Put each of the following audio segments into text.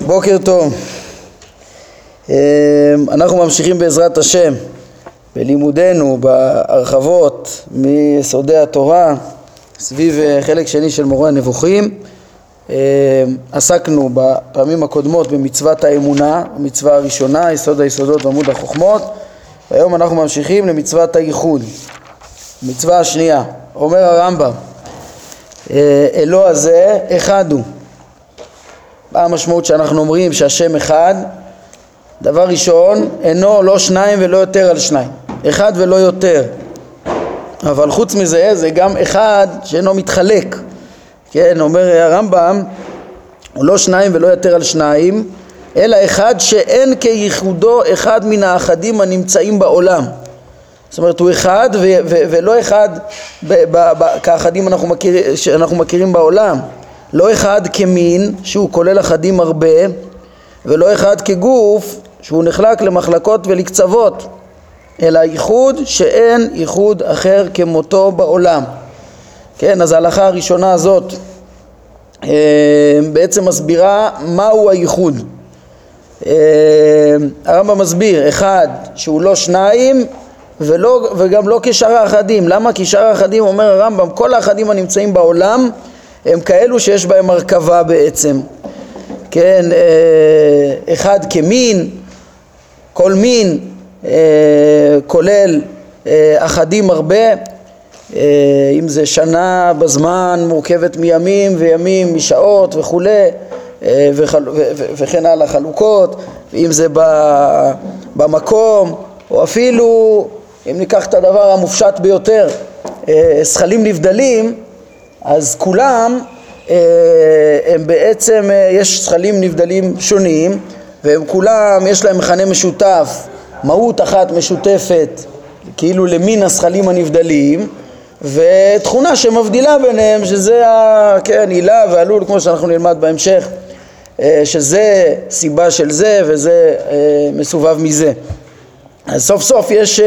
בוקר טוב. אנחנו ממשיכים בעזרת השם בלימודנו בהרחבות מיסודי התורה סביב חלק שני של מורה הנבוכים. עסקנו בפעמים הקודמות במצוות האמונה, המצווה הראשונה, יסוד היסודות ועמוד החוכמות. היום אנחנו ממשיכים למצוות הייחוד, מצווה השנייה. אומר הרמב"ם, אלוה הזה אחד הוא. מה המשמעות שאנחנו אומרים שהשם אחד? דבר ראשון, אינו לא שניים ולא יותר על שניים, אחד ולא יותר. אבל חוץ מזה, זה גם אחד שאינו מתחלק. כן, אומר הרמב"ם, לא שניים ולא יותר על שניים, אלא אחד שאין כייחודו אחד מן האחדים הנמצאים בעולם. זאת אומרת, הוא אחד ולא אחד כאחדים שאנחנו מכירים בעולם. לא אחד כמין, שהוא כולל אחדים הרבה, ולא אחד כגוף, שהוא נחלק למחלקות ולקצוות, אלא ייחוד שאין ייחוד אחר כמותו בעולם. כן, אז ההלכה הראשונה הזאת בעצם מסבירה מהו הייחוד. הרמב"ם מסביר, אחד שהוא לא שניים, וגם לא כשאר האחדים. למה? כי שאר האחדים, אומר הרמב"ם, כל האחדים הנמצאים בעולם הם כאלו שיש בהם מרכבה בעצם. כן, אחד כמין, כל מין כולל אחדים הרבה, אם זה שנה בזמן מורכבת מימים וימים משעות וכולי, וכן הלאה חלוקות, אם זה במקום, או אפילו אם ניקח את הדבר המופשט ביותר, שכלים נבדלים, אז כולם הם בעצם, יש שכלים נבדלים שונים, והם כולם יש להם מכנה משותף, מהות אחת משותפת כאילו למין השכלים הנבדלים, ותכונה שמבדילה ביניהם, שזה כן, עילה ועלול, כמו שאנחנו נלמד בהמשך, שזה סיבה של זה וזה מסובב מזה. אז סוף סוף יש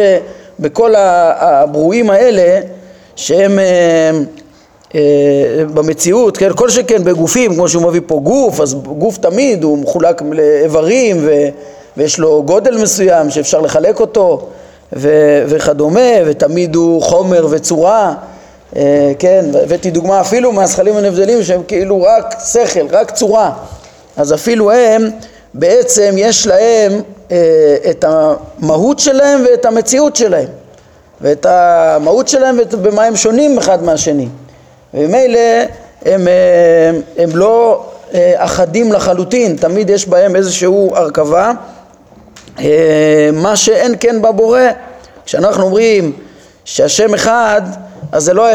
בכל הברואים האלה שהם במציאות, כן, כל שכן בגופים, כמו שהוא מביא פה גוף, אז גוף תמיד הוא מחולק לאיברים ויש לו גודל מסוים שאפשר לחלק אותו וכדומה, ותמיד הוא חומר וצורה, כן, הבאתי דוגמה אפילו מהשכלים הנבדלים שהם כאילו רק שכל, רק צורה, אז אפילו הם בעצם יש להם את המהות שלהם ואת המציאות שלהם, ואת המהות שלהם ובמה הם שונים אחד מהשני, ומילא הם לא אחדים לחלוטין, תמיד יש בהם איזשהו הרכבה, מה שאין כן בבורא. כשאנחנו אומרים שהשם אחד, אז זה לא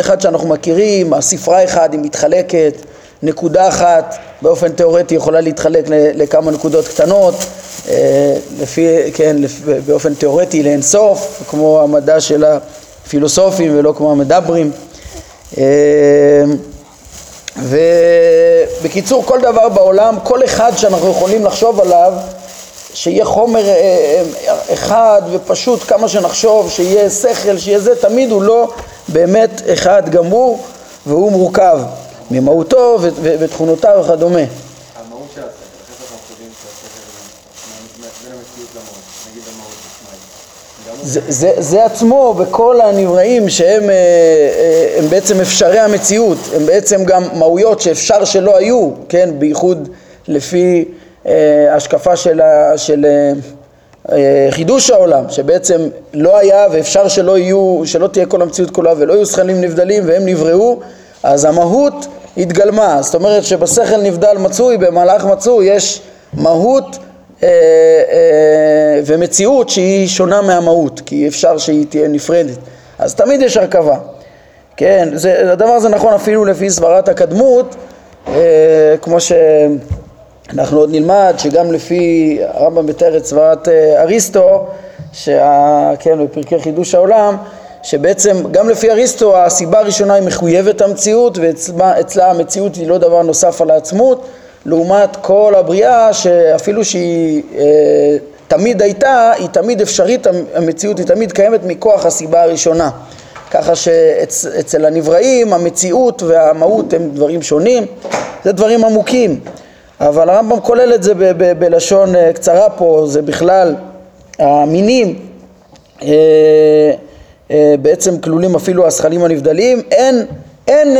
אחד שאנחנו מכירים, הספרה אחד היא מתחלקת, נקודה אחת באופן תיאורטי יכולה להתחלק לכמה נקודות קטנות, באופן תיאורטי לאינסוף, כמו המדע של הפילוסופים ולא כמו המדברים. ובקיצור, כל דבר בעולם, כל אחד שאנחנו יכולים לחשוב עליו שיהיה חומר אחד ופשוט כמה שנחשוב, שיהיה שכל, שיהיה זה, תמיד הוא לא באמת אחד גמור, והוא מורכב ממהותו ותכונותיו וכדומה. המהות של השכל, אחרי כך אנחנו יודעים שהשכל בין המציאות למהות, נגיד המהות עצמאית. זה עצמו בכל הנבראים שהם בעצם אפשרי המציאות, הם בעצם גם מהויות שאפשר שלא היו, כן, בייחוד לפי השקפה של חידוש העולם, שבעצם לא היה ואפשר שלא תהיה כל המציאות כולה ולא יהיו שכלים נבדלים והם נבראו, אז המהות התגלמה. זאת אומרת שבשכל נבדל מצוי, במהלך מצוי, יש מהות ומציאות שהיא שונה מהמהות, כי אפשר שהיא תהיה נפרדת, אז תמיד יש הרכבה. כן, הדבר הזה נכון אפילו לפי סברת הקדמות, כמו ש אנחנו עוד נלמד שגם לפי הרמב"ם מתאר את סברת אריסטו, כן, בפרקי חידוש העולם, שבעצם גם לפי אריסטו הסיבה הראשונה היא מחויבת המציאות, ואצלה המציאות היא לא דבר נוסף על העצמות, לעומת כל הבריאה שאפילו שהיא תמיד הייתה, היא תמיד אפשרית, המציאות היא תמיד קיימת מכוח הסיבה הראשונה, ככה שאצל הנבראים המציאות והמהות הם דברים שונים, זה דברים עמוקים. אבל הרמב"ם כולל את זה בלשון קצרה פה, זה בכלל המינים בעצם כלולים אפילו השכלים הנבדלים, אין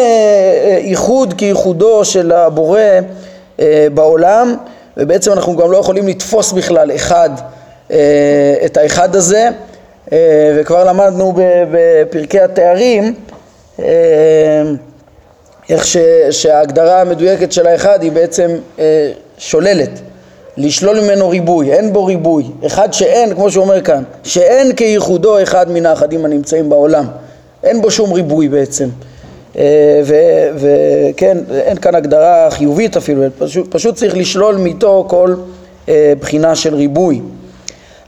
ייחוד כייחודו של הבורא בעולם, ובעצם אנחנו גם לא יכולים לתפוס בכלל אחד, את האחד הזה, וכבר למדנו בפרקי התארים, איך שההגדרה המדויקת של האחד היא בעצם שוללת, לשלול ממנו ריבוי, אין בו ריבוי, אחד שאין, כמו שאומר כאן, שאין כייחודו אחד מן האחדים הנמצאים בעולם, אין בו שום ריבוי בעצם, וכן, אין כאן הגדרה חיובית אפילו, פשוט צריך לשלול מאיתו כל בחינה של ריבוי.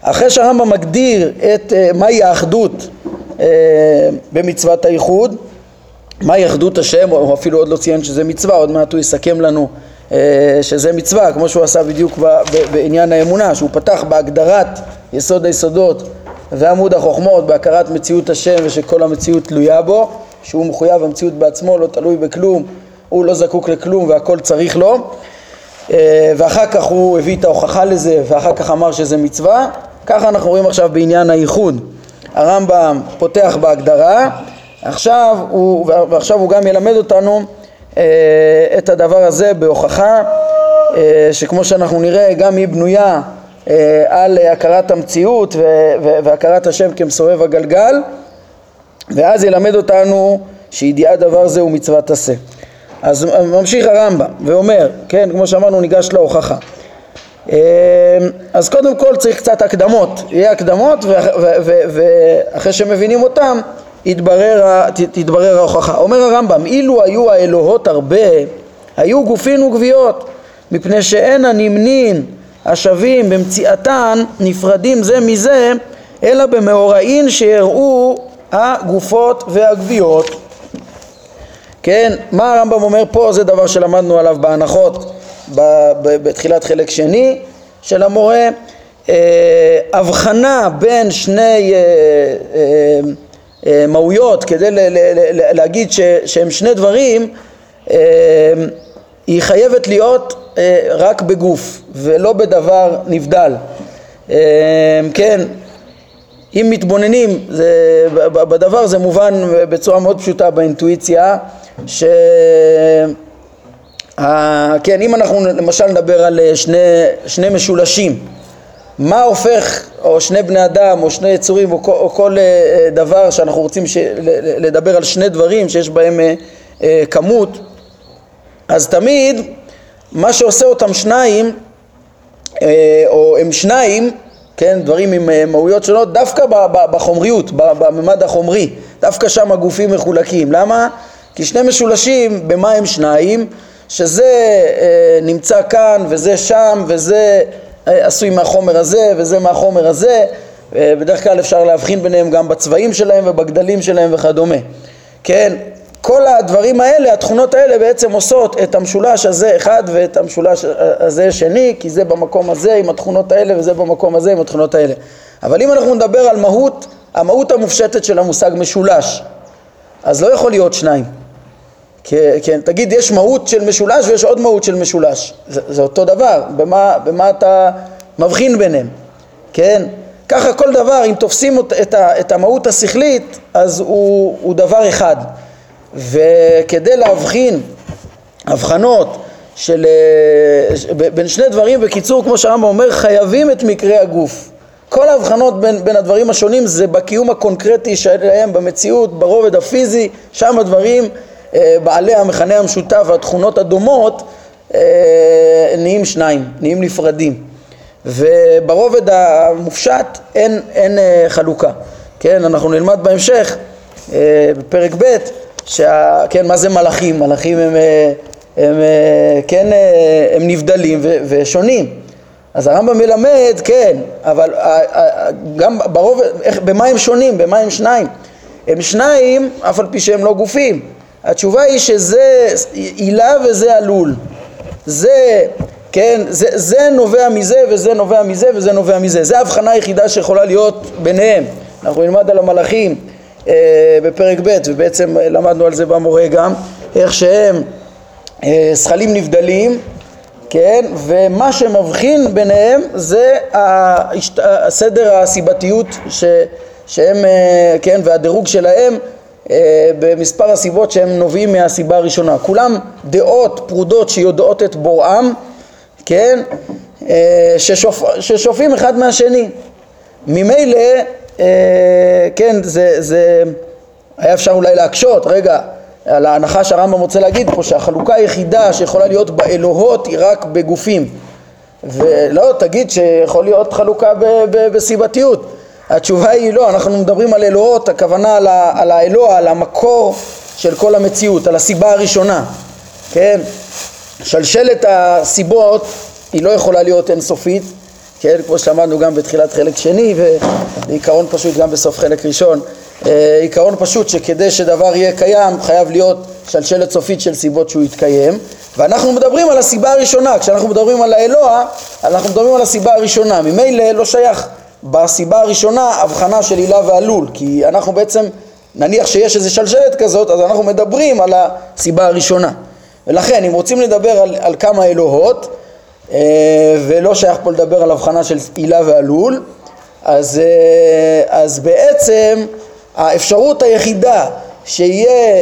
אחרי שהרמב"ם מגדיר את מהי האחדות במצוות הייחוד, מהי אחדות השם, הוא אפילו עוד לא ציין שזה מצווה, עוד מעט הוא יסכם לנו שזה מצווה, כמו שהוא עשה בדיוק בעניין האמונה, שהוא פתח בהגדרת יסוד היסודות ועמוד החוכמות, בהכרת מציאות השם ושכל המציאות תלויה בו, שהוא מחויב המציאות בעצמו, לא תלוי בכלום, הוא לא זקוק לכלום והכל צריך לו, ואחר כך הוא הביא את ההוכחה לזה, ואחר כך אמר שזה מצווה. ככה אנחנו רואים עכשיו בעניין הייחוד, הרמב"ם פותח בהגדרה, ועכשיו הוא גם ילמד אותנו את הדבר הזה בהוכחה, שכמו שאנחנו נראה גם היא בנויה על הכרת המציאות והכרת השם כמסובב הגלגל, ואז ילמד אותנו שידיעה דבר זה הוא מצוות עשה. אז ממשיך הרמב"ם ואומר, כן, כמו שאמרנו, ניגש להוכחה. אז קודם כל צריך קצת הקדמות, יהיה הקדמות, ואחרי שמבינים אותם תתברר ההוכחה. אומר הרמב"ם, אילו היו האלוהות הרבה, היו גופין וגוויות, מפני שאין הנמנין השווים במציאתן נפרדים זה מזה, אלא במאורעין שיראו הגופות והגוויות. כן, מה הרמב"ם אומר פה, זה דבר שלמדנו עליו בהנחות בתחילת חלק שני של המורה, הבחנה בין שני מהויות כדי להגיד שהם שני דברים, היא חייבת להיות רק בגוף ולא בדבר נבדל. כן, אם מתבוננים בדבר זה מובן בצורה מאוד פשוטה באינטואיציה, כן, אם אנחנו למשל נדבר על שני משולשים, מה הופך, או שני בני אדם או שני יצורים או כל דבר שאנחנו רוצים לדבר על שני דברים שיש בהם כמות, אז תמיד מה שעושה אותם שניים, או הם שניים, כן, דברים עם מהויות שונות, דווקא בחומריות, בממד החומרי, דווקא שם הגופים מחולקים. למה? כי שני משולשים, במה הם שניים? שזה נמצא כאן וזה שם, וזה עשוי מהחומר הזה וזה מהחומר הזה, בדרך כלל אפשר להבחין ביניהם גם בצבעים שלהם ובגדלים שלהם וכדומה. כן, כל הדברים האלה, התכונות האלה בעצם עושות את המשולש הזה אחד ואת המשולש הזה שני, כי זה במקום הזה עם התכונות האלה וזה במקום הזה עם התכונות האלה. אבל אם אנחנו נדבר על מהות, המהות המופשטת של המושג משולש, אז לא יכול להיות שניים. כן, תגיד יש מהות של משולש ויש עוד מהות של משולש, זה אותו דבר, במה אתה מבחין ביניהם. כן, ככה כל דבר, אם תופסים את המהות השכלית אז הוא דבר אחד, וכדי להבחין הבחנות של בין שני דברים, בקיצור כמו שהרמב"ם אומר, חייבים את מקרה הגוף. כל ההבחנות בין הדברים השונים זה בקיום הקונקרטי שלהם במציאות, ברובד הפיזי, שם הדברים בעלי המכנה המשותף והתכונות הדומות נהיים שניים, נהיים נפרדים, וברובד המופשט אין חלוקה. כן, אנחנו נלמד בהמשך בפרק ב' כן, מה זה מלאכים? מלאכים הם נבדלים ושונים. אז הרמב"ם מלמד, כן, אבל גם ברובד, במה הם שונים, במה הם שניים? הם שניים אף על פי שהם לא גופים. התשובה היא שזה עילה וזה עלול, זה, כן, זה נובע מזה וזה נובע מזה וזה נובע מזה, זה ההבחנה היחידה שיכולה להיות ביניהם. אנחנו נלמד על המלאכים בפרק ב', ובעצם למדנו על זה במורה גם, איך שהם שכלים נבדלים כן, ומה שמבחין ביניהם זה הסדר הסיבתיות שהם, כן, והדירוג שלהם במספר הסיבות שהם נובעים מהסיבה הראשונה. כולם דעות פרודות שיודעות את בוראם, כן, ששופעים אחד מהשני. ממילא, כן, זה היה אפשר אולי להקשות, רגע, על ההנחה שהרמב"ם רוצה להגיד פה שהחלוקה היחידה שיכולה להיות באלוהות היא רק בגופים, ולא תגיד שיכול להיות חלוקה בסיבתיות. התשובה היא לא, אנחנו מדברים על אלוהות, הכוונה על האלוה, על המקור של כל המציאות, על הסיבה הראשונה, כן? שלשלת הסיבות היא לא יכולה להיות אינסופית, כן? כמו שלמדנו גם בתחילת חלק שני, ועיקרון פשוט גם בסוף חלק ראשון. עיקרון פשוט שכדי שדבר יהיה קיים חייב להיות שלשלת סופית של סיבות שהוא יתקיים, ואנחנו מדברים על הסיבה הראשונה. כשאנחנו מדברים על האלוה אנחנו מדברים על הסיבה הראשונה, ממילא לא שייך בסיבה הראשונה הבחנה של עילה ועלול, כי אנחנו בעצם נניח שיש איזו שלשלת כזאת, אז אנחנו מדברים על הסיבה הראשונה. ולכן אם רוצים לדבר על כמה אלוהות ולא שייך פה לדבר על הבחנה של עילה ועלול, אז בעצם האפשרות היחידה שיהיה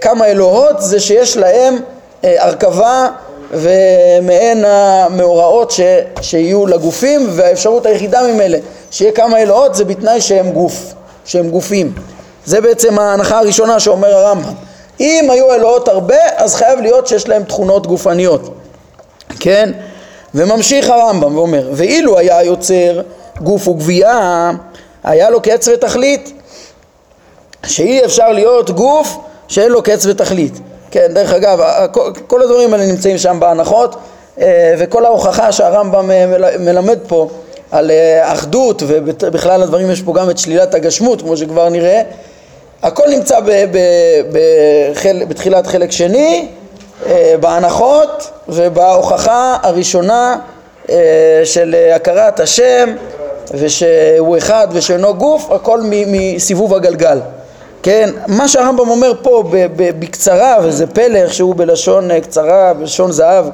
כמה אלוהות זה שיש להם הרכבה ומעין המאורעות שיהיו לגופים, והאפשרות היחידה ממילא שיהיה כמה אלוהות זה בתנאי שהם גוף, שהם גופים. זה בעצם ההנחה הראשונה שאומר הרמב"ם. אם היו אלוהות הרבה אז חייב להיות שיש להם תכונות גופניות, כן? וממשיך הרמב"ם ואומר, ואילו היה יוצר גוף וגבייה היה לו קץ ותכלית, שאי אפשר להיות גוף שאין לו קץ ותכלית. כן, דרך אגב, כל הדברים האלה נמצאים שם בהנחות, וכל ההוכחה שהרמב"ם מלמד פה על אחדות, ובכלל הדברים יש פה גם את שלילת הגשמות, כמו שכבר נראה, הכל נמצא בתחילת חלק שני, בהנחות ובהוכחה הראשונה של הכרת השם, ושהוא אחד ושאינו גוף, הכל מסיבוב הגלגל. כן, מה שהרמב"ם אומר פה בקצרה, וזה פלח שהוא בלשון קצרה, בלשון זהב,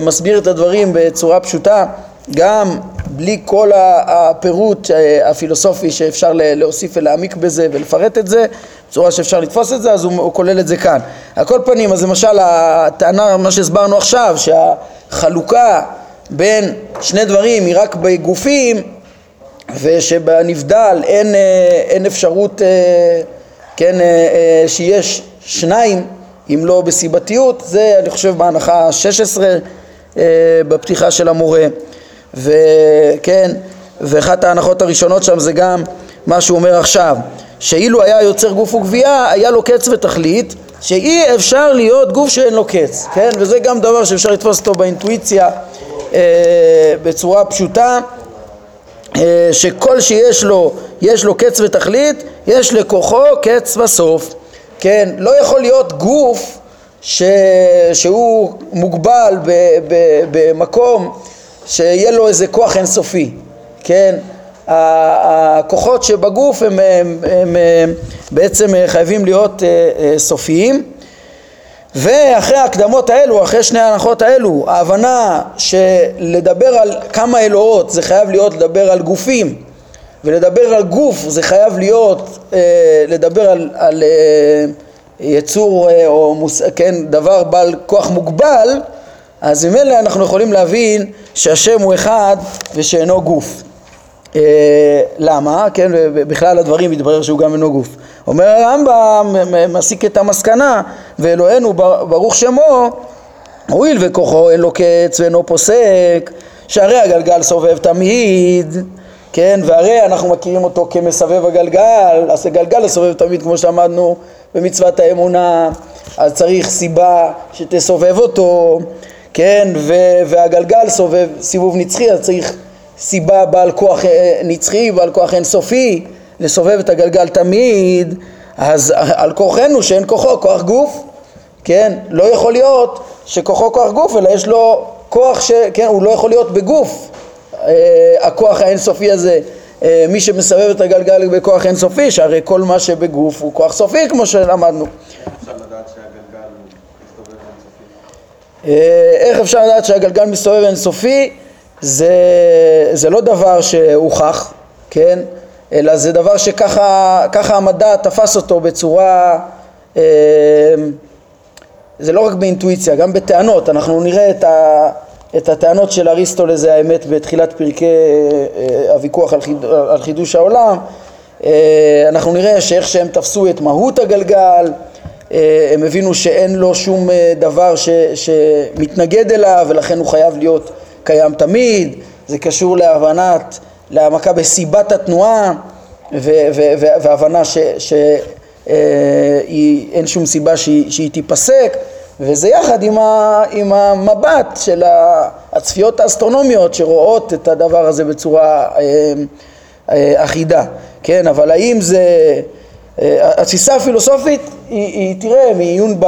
מסביר את הדברים בצורה פשוטה, גם בלי כל הפירוט הפילוסופי שאפשר להוסיף ולהעמיק בזה ולפרט את זה, בצורה שאפשר לתפוס את זה, אז הוא כולל את זה כאן. על כל פנים, אז למשל, הטענה, מה שהסברנו עכשיו, שהחלוקה בין שני דברים היא רק בגופים, ושבנבדל אין אפשרות, כן, שיש שניים אם לא בסיבתיות, זה אני חושב בהנחה 16 בפתיחה של המורה. וכן, ואחת ההנחות הראשונות שם זה גם מה שהוא אומר עכשיו, שאילו היה יוצר גוף וגבייה היה לו קץ ותכלית, שאי אפשר להיות גוף שאין לו קץ, כן? וזה גם דבר שאפשר לתפוס אותו באינטואיציה בצורה פשוטה, שכל שיש לו, יש לו קץ ותכלית, יש לכוחו קץ וסוף, כן? לא יכול להיות גוף שהוא מוגבל במקום שיהיה לו איזה כוח אינסופי, כן? הכוחות שבגוף הם בעצם חייבים להיות סופיים. ואחרי ההקדמות האלו, אחרי שני ההנחות האלו, ההבנה שלדבר על כמה אלוהות זה חייב להיות לדבר על גופים, ולדבר על גוף זה חייב להיות לדבר על יצור או כן, דבר בעל כוח מוגבל, אז ממילא אנחנו יכולים להבין שהשם הוא אחד ושאינו גוף. למה? כן, בכלל הדברים מתברר שהוא גם אינו גוף. אומר הרמב"ם, מסיק את המסקנה, ואלוהינו ברוך שמו, הואיל וכוחו אין לו קץ ואינו פוסק, שהרי הגלגל סובב תמיד, כן, והרי אנחנו מכירים אותו כמסובב הגלגל, אז הגלגל הסובב תמיד, כמו שלמדנו במצוות האמונה, אז צריך סיבה שתסובב אותו, כן, והגלגל סובב סיבוב נצחי, אז צריך סיבה בעל כוח נצחי, בעל כוח אינסופי, לסובב את הגלגל תמיד. אז על כוחנו שאין כוחו כוח גוף, כן? לא יכול להיות שכוחו כוח גוף, אלא יש לו כוח כן, הוא לא יכול להיות בגוף. הכוח האינסופי הזה, מי שמסובב את הגלגל בכוח אינסופי, שהרי כל מה שבגוף הוא כוח סופי, כמו שלמדנו. אפשר לדעת שהגלגל מסתובב אינסופי? איך אפשר לדעת שהגלגל מסתובב אינסופי? זה לא דבר שהוכח, כן? אלא זה דבר שככה המדע תפס אותו בצורה, זה לא רק באינטואיציה, גם בטענות. אנחנו נראה את הטענות של אריסטו לזה האמת בתחילת פרקי הוויכוח על חידוש העולם. אנחנו נראה שאיך שהם תפסו את מהות הגלגל, הם הבינו שאין לו שום דבר שמתנגד אליו ולכן הוא חייב להיות קיים תמיד. זה קשור להבנת, להעמקה בסיבת התנועה והבנה שאין שום סיבה שהיא תיפסק, וזה יחד עם המבט של הצפיות האסטרונומיות שרואות את הדבר הזה בצורה אחידה, כן? אבל האם זה התפיסה הפילוסופית, היא תראה מעיון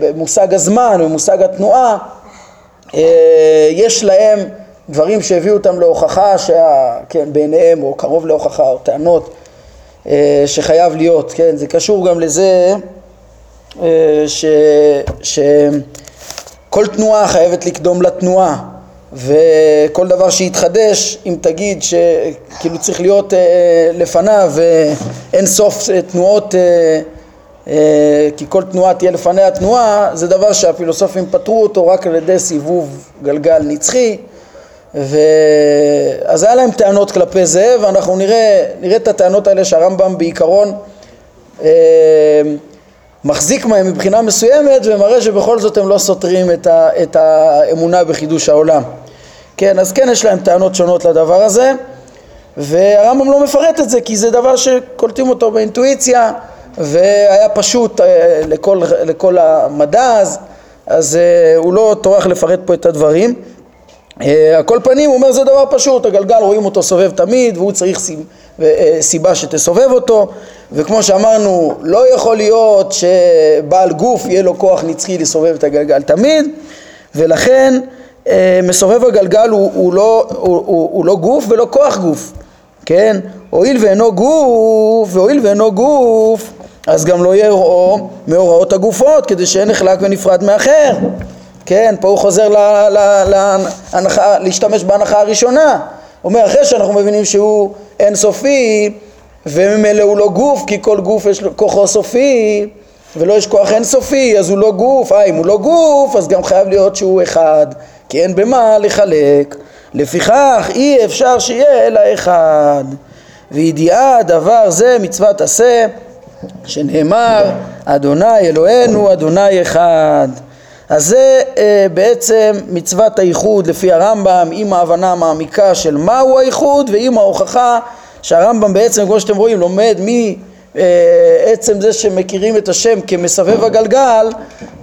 במושג הזמן ומושג התנועה, יש להם דברים שהביאו אותם להוכחה, כן, ביניהם או קרוב להוכחה, או טענות שחייב להיות, כן? זה קשור גם לזה שכל תנועה חייבת לקדום לתנועה, וכל דבר שהתחדש, אם תגיד שכאילו צריך להיות לפניו אין סוף תנועות, כי כל תנועה תהיה לפניה תנועה, זה דבר שהפילוסופים פתרו אותו רק על ידי סיבוב גלגל נצחי. אז היה להם טענות כלפי זה, ואנחנו נראה את הטענות האלה שהרמב"ם בעיקרון מחזיק מהם מבחינה מסוימת, ומראה שבכל זאת הם לא סותרים את האמונה בחידוש העולם, כן? אז כן, יש להם טענות שונות לדבר הזה, והרמב"ם לא מפרט את זה כי זה דבר שקולטים אותו באינטואיציה והיה פשוט לכל המדע, אז הוא לא טורח לפרט פה את הדברים. על כל פנים הוא אומר זה דבר פשוט, הגלגל רואים אותו סובב תמיד והוא צריך סיבה שתסובב אותו, וכמו שאמרנו לא יכול להיות שבעל גוף יהיה לו כוח נצחי לסובב את הגלגל תמיד, ולכן מסובב הגלגל הוא לא גוף ולא כוח גוף, כן? הואיל ואינו גוף אז גם לא יהיה ראו מהוראות הגופות כדי שאין נחלק ונפרד מאחר, כן? פה הוא חוזר להשתמש בהנחה הראשונה. הוא אומר אחרי שאנחנו מבינים שהוא אינסופי וממילא הוא לא גוף כי כל גוף יש לו כוחו סופי ולא יש כוח אינסופי, אז הוא לא גוף. אם הוא לא גוף אז גם חייב להיות שהוא אחד כי אין במה לחלק, לפיכך אי אפשר שיהיה אלא אחד. וידיעה דבר זה מצוות עשה שנאמר אדוני אלוהינו אדוני אחד. אז זה בעצם מצוות הייחוד לפי הרמב"ם, עם ההבנה המעמיקה של מהו הייחוד ועם ההוכחה שהרמב"ם בעצם, כמו שאתם רואים, לומד מעצם זה שמכירים את השם כמסבב הגלגל.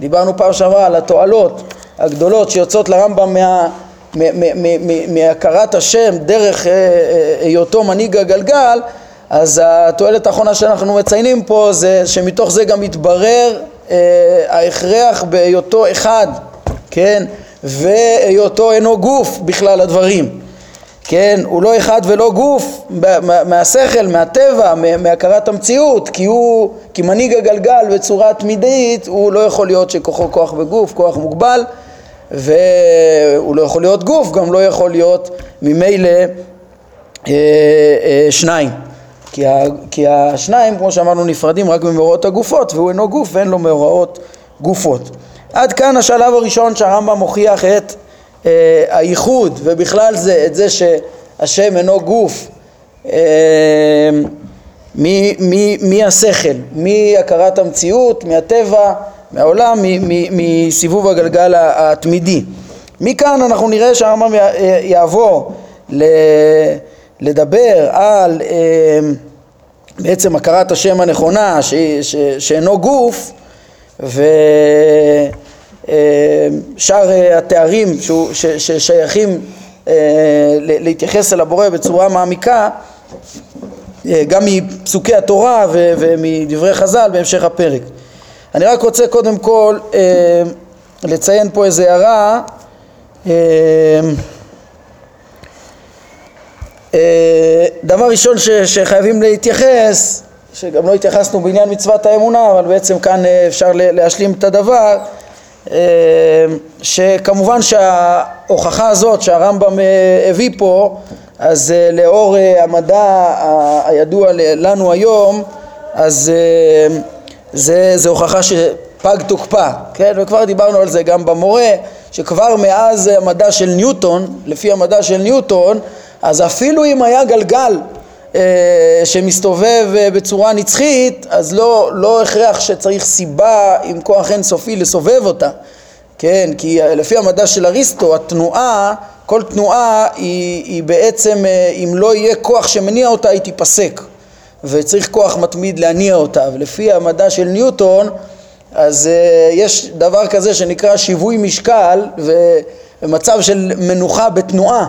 דיברנו פעם שעברה על התועלות הגדולות שיוצאות לרמב"ם מהכרת השם דרך היותו מנהיג הגלגל. אז התועלת האחרונה שאנחנו מציינים פה זה שמתוך זה גם מתברר ההכרח בהיותו אחד, כן? והיותו אינו גוף בכלל הדברים, כן? הוא לא אחד ולא גוף מהשכל, מהטבע, מהכרת המציאות, כי מנהיג הגלגל בצורה תמידית הוא לא יכול להיות שכוחו כוח בגוף, כוח מוגבל, והוא לא יכול להיות גוף, גם לא יכול להיות ממילא שניים, כי השניים כמו שאמרנו נפרדים רק ממאורעות הגופות, והוא אינו גוף ואין לו מאורעות גופות. עד כאן השלב הראשון שהרמב"ם מוכיח את הייחוד, ובכלל זה את זה שהשם אינו גוף מהשכל, מהכרת המציאות, מהטבע, מהעולם, מסיבוב הגלגל התמידי. מכאן אנחנו נראה שהרמב"ם יעבור לדבר על בעצם הכרת השם הנכונה שאינו גוף, ושאר התארים ששייכים להתייחס אל הבורא בצורה מעמיקה גם מפסוקי התורה ומדברי חז"ל בהמשך הפרק. אני רק רוצה קודם כל לציין פה איזה הערה דבר ראשון שחייבים להתייחס, שגם לא התייחסנו בעניין מצוות האמונה, אבל בעצם כאן אפשר להשלים את הדבר, שכמובן שההוכחה הזאת שהרמב"ם הביא פה, אז לאור המדע הידוע לנו היום, אז זה הוכחה שפג תוקפה, כן? וכבר דיברנו על זה גם במורה, שכבר מאז המדע של ניוטון, לפי המדע של ניוטון, אז אפילו אם היה גלגל שמסתובב בצורה נצחית, אז לא הכרח שצריך סיבה עם כוח אינסופי לסובב אותה, כן? כי לפי המדע של אריסטו, התנועה, כל תנועה היא בעצם, אם לא יהיה כוח שמניע אותה, היא תיפסק, וצריך כוח מתמיד להניע אותה. ולפי המדע של ניוטון, אז יש דבר כזה שנקרא שיווי משקל, ומצב של מנוחה בתנועה,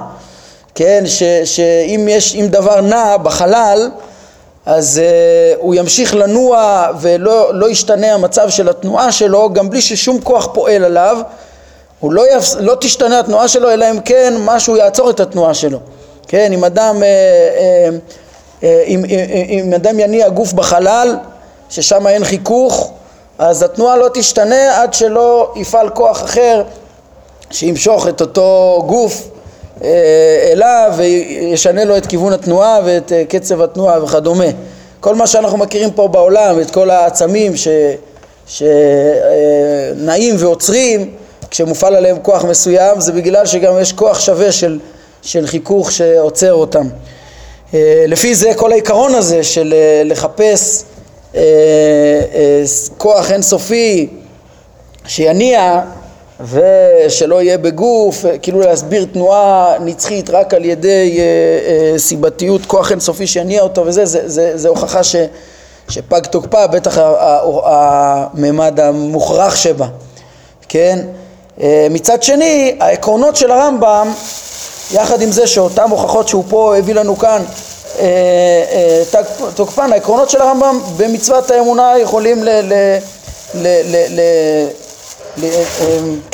כן? שאם דבר נע בחלל, אז הוא ימשיך לנוע ולא ישתנה המצב של התנועה שלו, גם בלי ששום כוח פועל עליו. הוא לא תשתנה התנועה שלו, אלא אם כן משהו יעצור את התנועה שלו, כן? אם אדם אם אדם יניע גוף בחלל ששם אין חיכוך, אז התנועה לא תשתנה עד שלא יפעל כוח אחר שימשוך את אותו גוף אליו וישנה לו את כיוון התנועה ואת קצב התנועה וכדומה. כל מה שאנחנו מכירים פה בעולם, את כל העצמים שנעים ועוצרים כשמופעל עליהם כוח מסוים, זה בגלל שגם יש כוח שווה של חיכוך שעוצר אותם. לפי זה כל העיקרון הזה של לחפש כוח אינסופי שיניע ושלא יהיה בגוף, כאילו להסביר תנועה נצחית רק על ידי סיבתיות כוח אינסופי שיניע אותו, וזה זה הוכחה שפג תוקפה, בטח הממד המוכרח שבה, כן? מצד שני, העקרונות של הרמב"ם, יחד עם זה שאותם הוכחות שהוא פה הביא לנו כאן תוקפן, העקרונות של הרמב"ם במצוות האמונה יכולים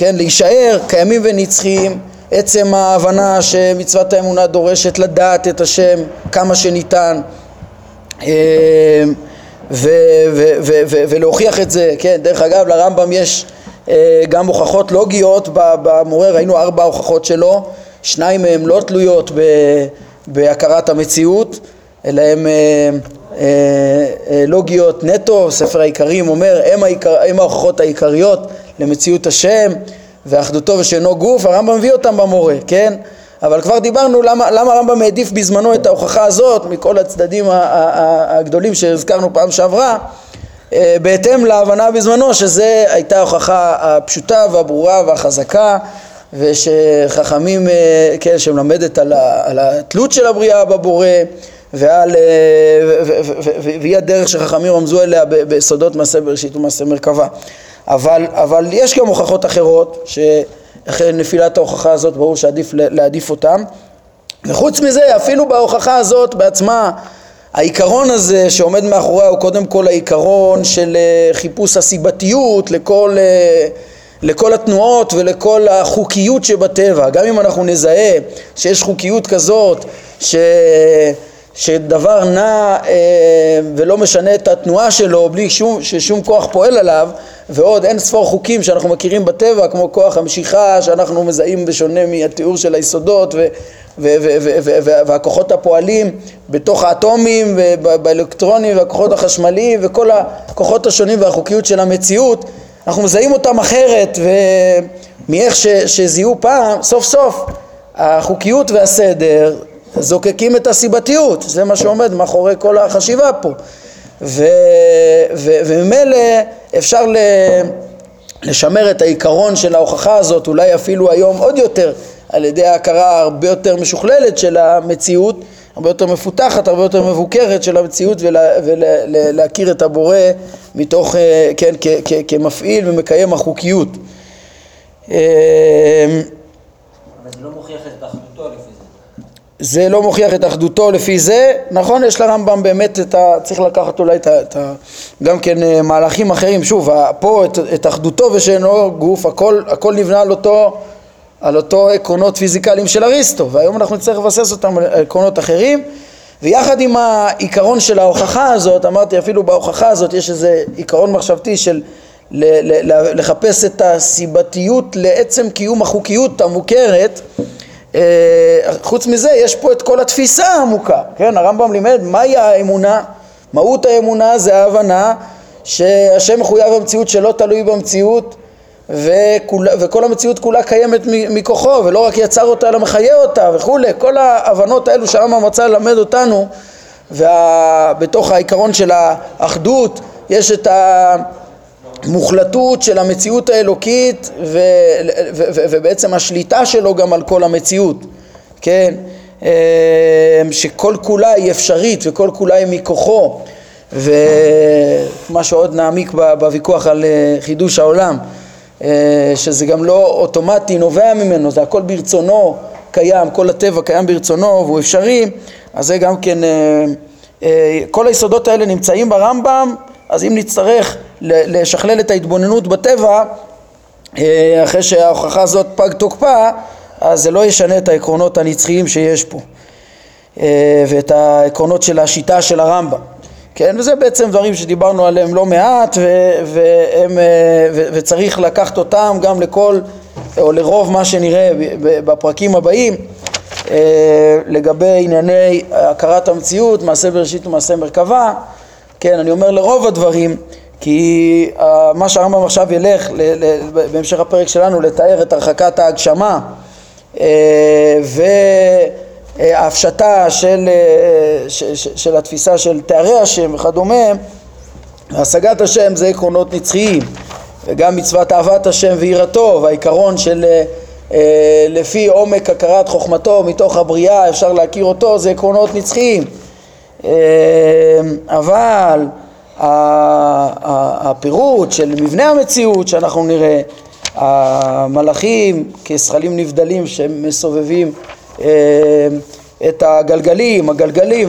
להישאר קיימים ונצחיים. עצם ההבנה שמצוות האמונה דורשת לדעת את השם כמה שניתן ולהוכיח את זה, כן? דרך אגב, לרמב"ם יש גם הוכחות לוגיות, במורה ראינו 4 הוכחות שלו, 2 מהם לא תלויות בהכרת המציאות, אלא הם לוגיות נטו. ספר העיקרים אומר, הם ההוכחות העיקריות למציאות השם ואחדותו ושאינו גוף, הרמב"ם מביא אותם במורה, כן? אבל כבר דיברנו למה הרמב"ם העדיף בזמנו את ההוכחה הזאת מכל הצדדים הגדולים שהזכרנו פעם שעברה, בהתאם להבנה בזמנו שזה הייתה ההוכחה הפשוטה והברורה והחזקה, ושחכמים, כן, שמלמדת על התלות של הבריאה בבורא, והיא הדרך שחכמים רמזו אליה בסודות מעשה בראשית ומעשה מרכבה. אבל יש גם הוכחות אחרות, שאחרי נפילת ההוכחה הזאת ברור שעדיף להעדיף אותן. וחוץ מזה, אפילו בהוכחה הזאת בעצמה, העיקרון הזה שעומד מאחוריה הוא קודם כל העיקרון של חיפוש הסיבתיות לכל התנועות ולכל החוקיות שבטבע. גם אם אנחנו נזהה שיש חוקיות כזאת שדבר נע ולא משנה את התנועה שלו בלי ששום כוח פועל עליו, ועוד אין ספור חוקים שאנחנו מכירים בטבע, כמו כוח המשיכה שאנחנו מזהים בשונה מהתיאור של היסודות והכוחות הפועלים בתוך האטומים ובאלקטרונים והכוחות החשמליים וכל הכוחות השונים והחוקיות של המציאות, אנחנו מזהים אותם אחרת ומאיך שזיהו פעם. סוף סוף החוקיות והסדר זוקקים את הסיבתיות, זה מה שעומד מאחורי כל החשיבה פה, וממילא אפשר לשמר את העיקרון של ההוכחה הזאת, אולי אפילו היום עוד יותר, על ידי ההכרה הרבה יותר משוכללת של המציאות, הרבה יותר מפותחת, הרבה יותר מבוקרת של המציאות, ולהכיר את הבורא מתוך, כן, כמפעיל ומקיים החוקיות. אבל זה לא מוכיח את אחדותו לפי זה. זה לא מוכיח את אחדותו לפי זה, נכון? יש לרמב"ם באמת צריך לקחת אולי גם כן מהלכים אחרים, שוב, פה את אחדותו ושאינו גוף, הכל נבנה על אותו עקרונות פיזיקליים של אריסטו, והיום אנחנו נצטרך לבסס אותם על עקרונות אחרים. ויחד עם העיקרון של ההוכחה הזאת, אמרתי אפילו בהוכחה הזאת יש איזה עיקרון מחשבתי של לחפש את הסיבתיות לעצם קיום החוקיות המוכרת. חוץ מזה יש פה את כל התפיסה העמוקה, כן? הרמב"ם לימד מהי האמונה, מהות האמונה זה ההבנה שהשם מחויב במציאות שלא תלוי במציאות וכל המציאות כולה קיימת מכוחו ולא רק יצר אותה אלא מחיה אותה וכו'. כל ההבנות האלו שהרמב"ם רצה ללמד אותנו, ובתוך העיקרון של האחדות יש את המוחלטות של המציאות האלוקית ובעצם השליטה שלו גם על כל המציאות, כן, שכל כולה היא אפשרית וכל כולה היא מכוחו, ומה שעוד נעמיק בוויכוח על חידוש העולם, שזה גם לא אוטומטי נובע ממנו, זה הכל ברצונו קיים, כל הטבע קיים ברצונו והוא אפשרי. אז זה גם כן, כל היסודות האלה נמצאים ברמב"ם, אז אם נצטרך לשכלל את ההתבוננות בטבע, אחרי שההוכחה הזאת פג תוקפה, אז זה לא ישנה את העקרונות הנצחיים שיש פה, ואת העקרונות של השיטה של הרמב"ם. כן, וזה בעצם דברים שדיברנו עליהם לא מעט, וצריך לקחת אותם גם לכל, או לרוב מה שנראה בפרקים הבאים, לגבי ענייני הכרת המציאות, מעשה בראשית ומעשה מרכבה. כן, אני אומר לרוב הדברים, כי מה שהרמב"ם עכשיו ילך בהמשך הפרק שלנו לתאר את הרחקת ההגשמה וההפשטה של התפיסה של תארי השם וכדומה. השגת השם זה עקרונות נצחיים, וגם מצוות אהבת השם ויראתו והעיקרון של לפי עומק הכרת חוכמתו מתוך הבריאה אפשר להכיר אותו, זה עקרונות נצחיים. אבל הפירוט של מבנה המציאות שאנחנו נראה, המלאכים כסכלים נבדלים שמסובבים את הגלגלים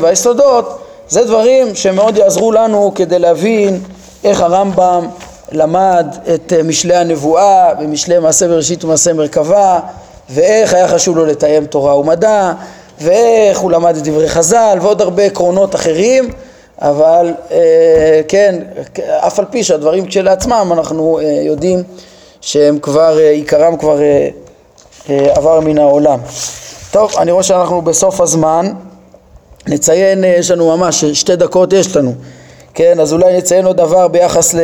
והיסודות, זה דברים שמאוד יעזרו לנו כדי להבין איך הרמב"ם למד את משלי הנבואה ומשלי מעשה בראשית ומעשה מרכבה, ואיך היה חשוב לו לתאם תורה ומדע, ואיך הוא למד את דברי חז"ל ועוד הרבה עקרונות אחרים. אבל כן, אף על פי שהדברים כשלעצמם אנחנו יודעים שהם כבר, עיקרם כבר עבר מן העולם. טוב, אני רואה שאנחנו בסוף הזמן, נציין, יש לנו ממש 2 דקות יש לנו, כן, אז אולי נציין עוד דבר ביחס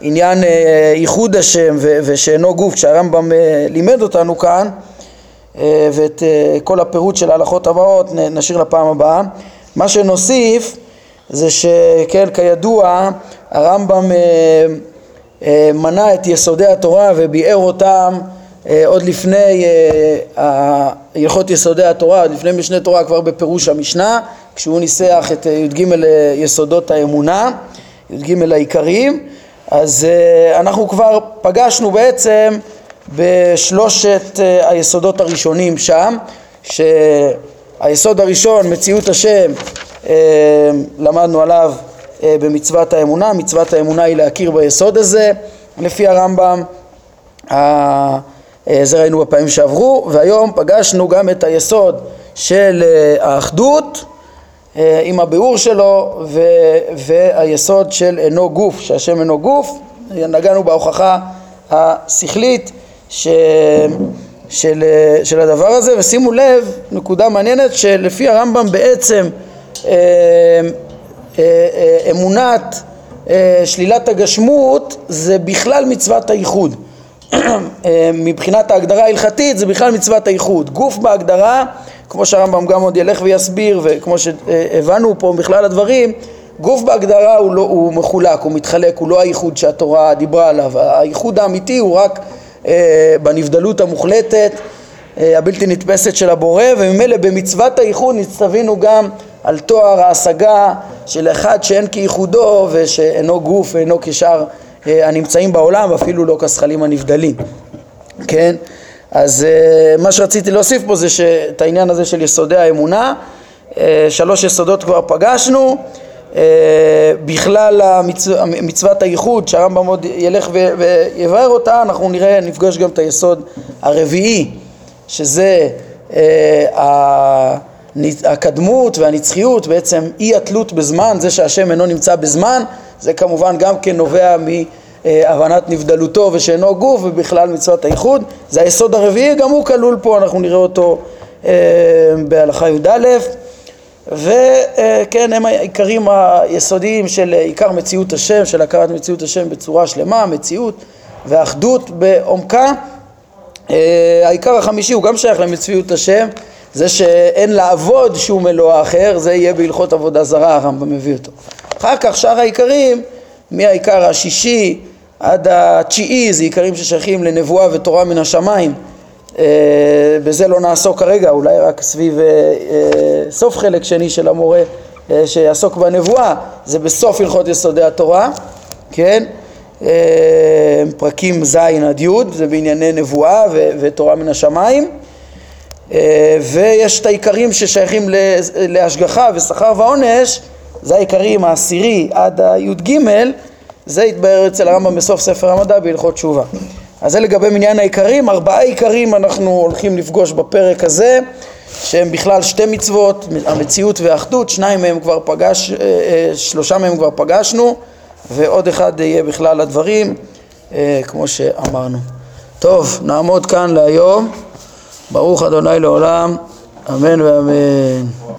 לעניין ייחוד השם ושאינו גוף כשהרמב"ם לימד אותנו כאן, ואת כל הפירוט של ההלכות הבאות נשאיר לפעם הבאה. מה שנוסיף זה שכן, כידוע, הרמב"ם מנה את יסודי התורה וביאר אותם עוד לפני הלכות יסודי התורה, עוד לפני משנה תורה, כבר בפירוש המשנה, כשהוא ניסח את י"ג יסודות האמונה, י"ג העיקרים. אז אנחנו כבר פגשנו בעצם בשלושת היסודות הראשונים שם, שהיסוד הראשון, מציאות השם, למדנו עליו במצוות האמונה. מצוות האמונה היא להכיר ביסוד הזה, לפי הרמב"ם, זה ראינו בפעמים שעברו, והיום פגשנו גם את היסוד של האחדות עם הביאור שלו, והיסוד של אינו גוף, שהשם אינו גוף. נגענו בהוכחה השכלית של הדבר הזה, ושימו לב, נקודה מעניינת, שלפי הרמב"ם בעצם אמונת שלילת הגשמות זה בכלל מצוות הייחוד. מבחינת ההגדרה ההלכתית זה בכלל מצוות הייחוד. גוף בהגדרה, כמו שהרמב"ם גם עוד ילך ויסביר וכמו שהבנו פה בכלל הדברים, גוף בהגדרה הוא מחולק, הוא מתחלק, הוא לא הייחוד שהתורה דיברה עליו. הייחוד האמיתי הוא רק בנבדלות המוחלטת הבלתי נתפסת של הבורא, וממילא במצוות הייחוד נצטווינו גם על תואר ההשגה של אחד שאין כייחודו ושאינו גוף ואינו כשאר הנמצאים בעולם, אפילו לא כשכלים הנבדלים. כן, אז מה שרציתי להוסיף פה זה שאת העניין הזה של יסודי האמונה, 3 יסודות כבר פגשנו, בכלל מצוות הייחוד שהרמב"ם עוד ילך ויבאר אותה, אנחנו נראה, נפגש גם את היסוד הרביעי, שזה הקדמות והנצחיות, בעצם אי התלות בזמן, זה שהשם אינו נמצא בזמן, זה כמובן גם כן נובע הבנת נבדלותו ושאינו גוף, ובכלל מצוות הייחוד. זה היסוד הרביעי, גם הוא כלול פה, אנחנו נראה אותו בהלכה י"א. וכן, הם העיקרים היסודיים של עיקר מציאות השם, של הכרת מציאות השם בצורה שלמה, מציאות ואחדות בעומקה. העיקר החמישי הוא גם שייך למציאות השם, זה שאין לעבוד שום אלוה אחר, זה יהיה בהלכות עבודה זרה, הרמב"ם מביא אותו. אחר כך שאר העיקרים, מהעיקר השישי עד התשיעי, זה עיקרים ששייכים לנבואה ותורה מן השמיים. בזה לא נעסוק כרגע, אולי רק סביב סוף חלק שני של המורה שיעסוק בנבואה, זה בסוף הלכות יסודי התורה, כן? פרקים ז' עד י', זה בענייני נבואה ותורה מן השמיים. ויש את העיקרים ששייכים להשגחה ושכר ועונש, זה העיקרים העשירי עד י"ג, זה יתבאר אצל הרמב"ם בסוף ספר המדע בהלכות תשובה. אז זה לגבי מניין העיקרים. 4 עיקרים אנחנו הולכים לפגוש בפרק הזה, שהם בכלל 2 מצוות, המציאות והאחדות, 2 מהם כבר פגש, 3 מהם כבר פגשנו, ועוד אחד יהיה בכלל הדברים, כמו שאמרנו. טוב, נעמוד כאן להיום. ברוך אדוני לעולם, אמן ואמן.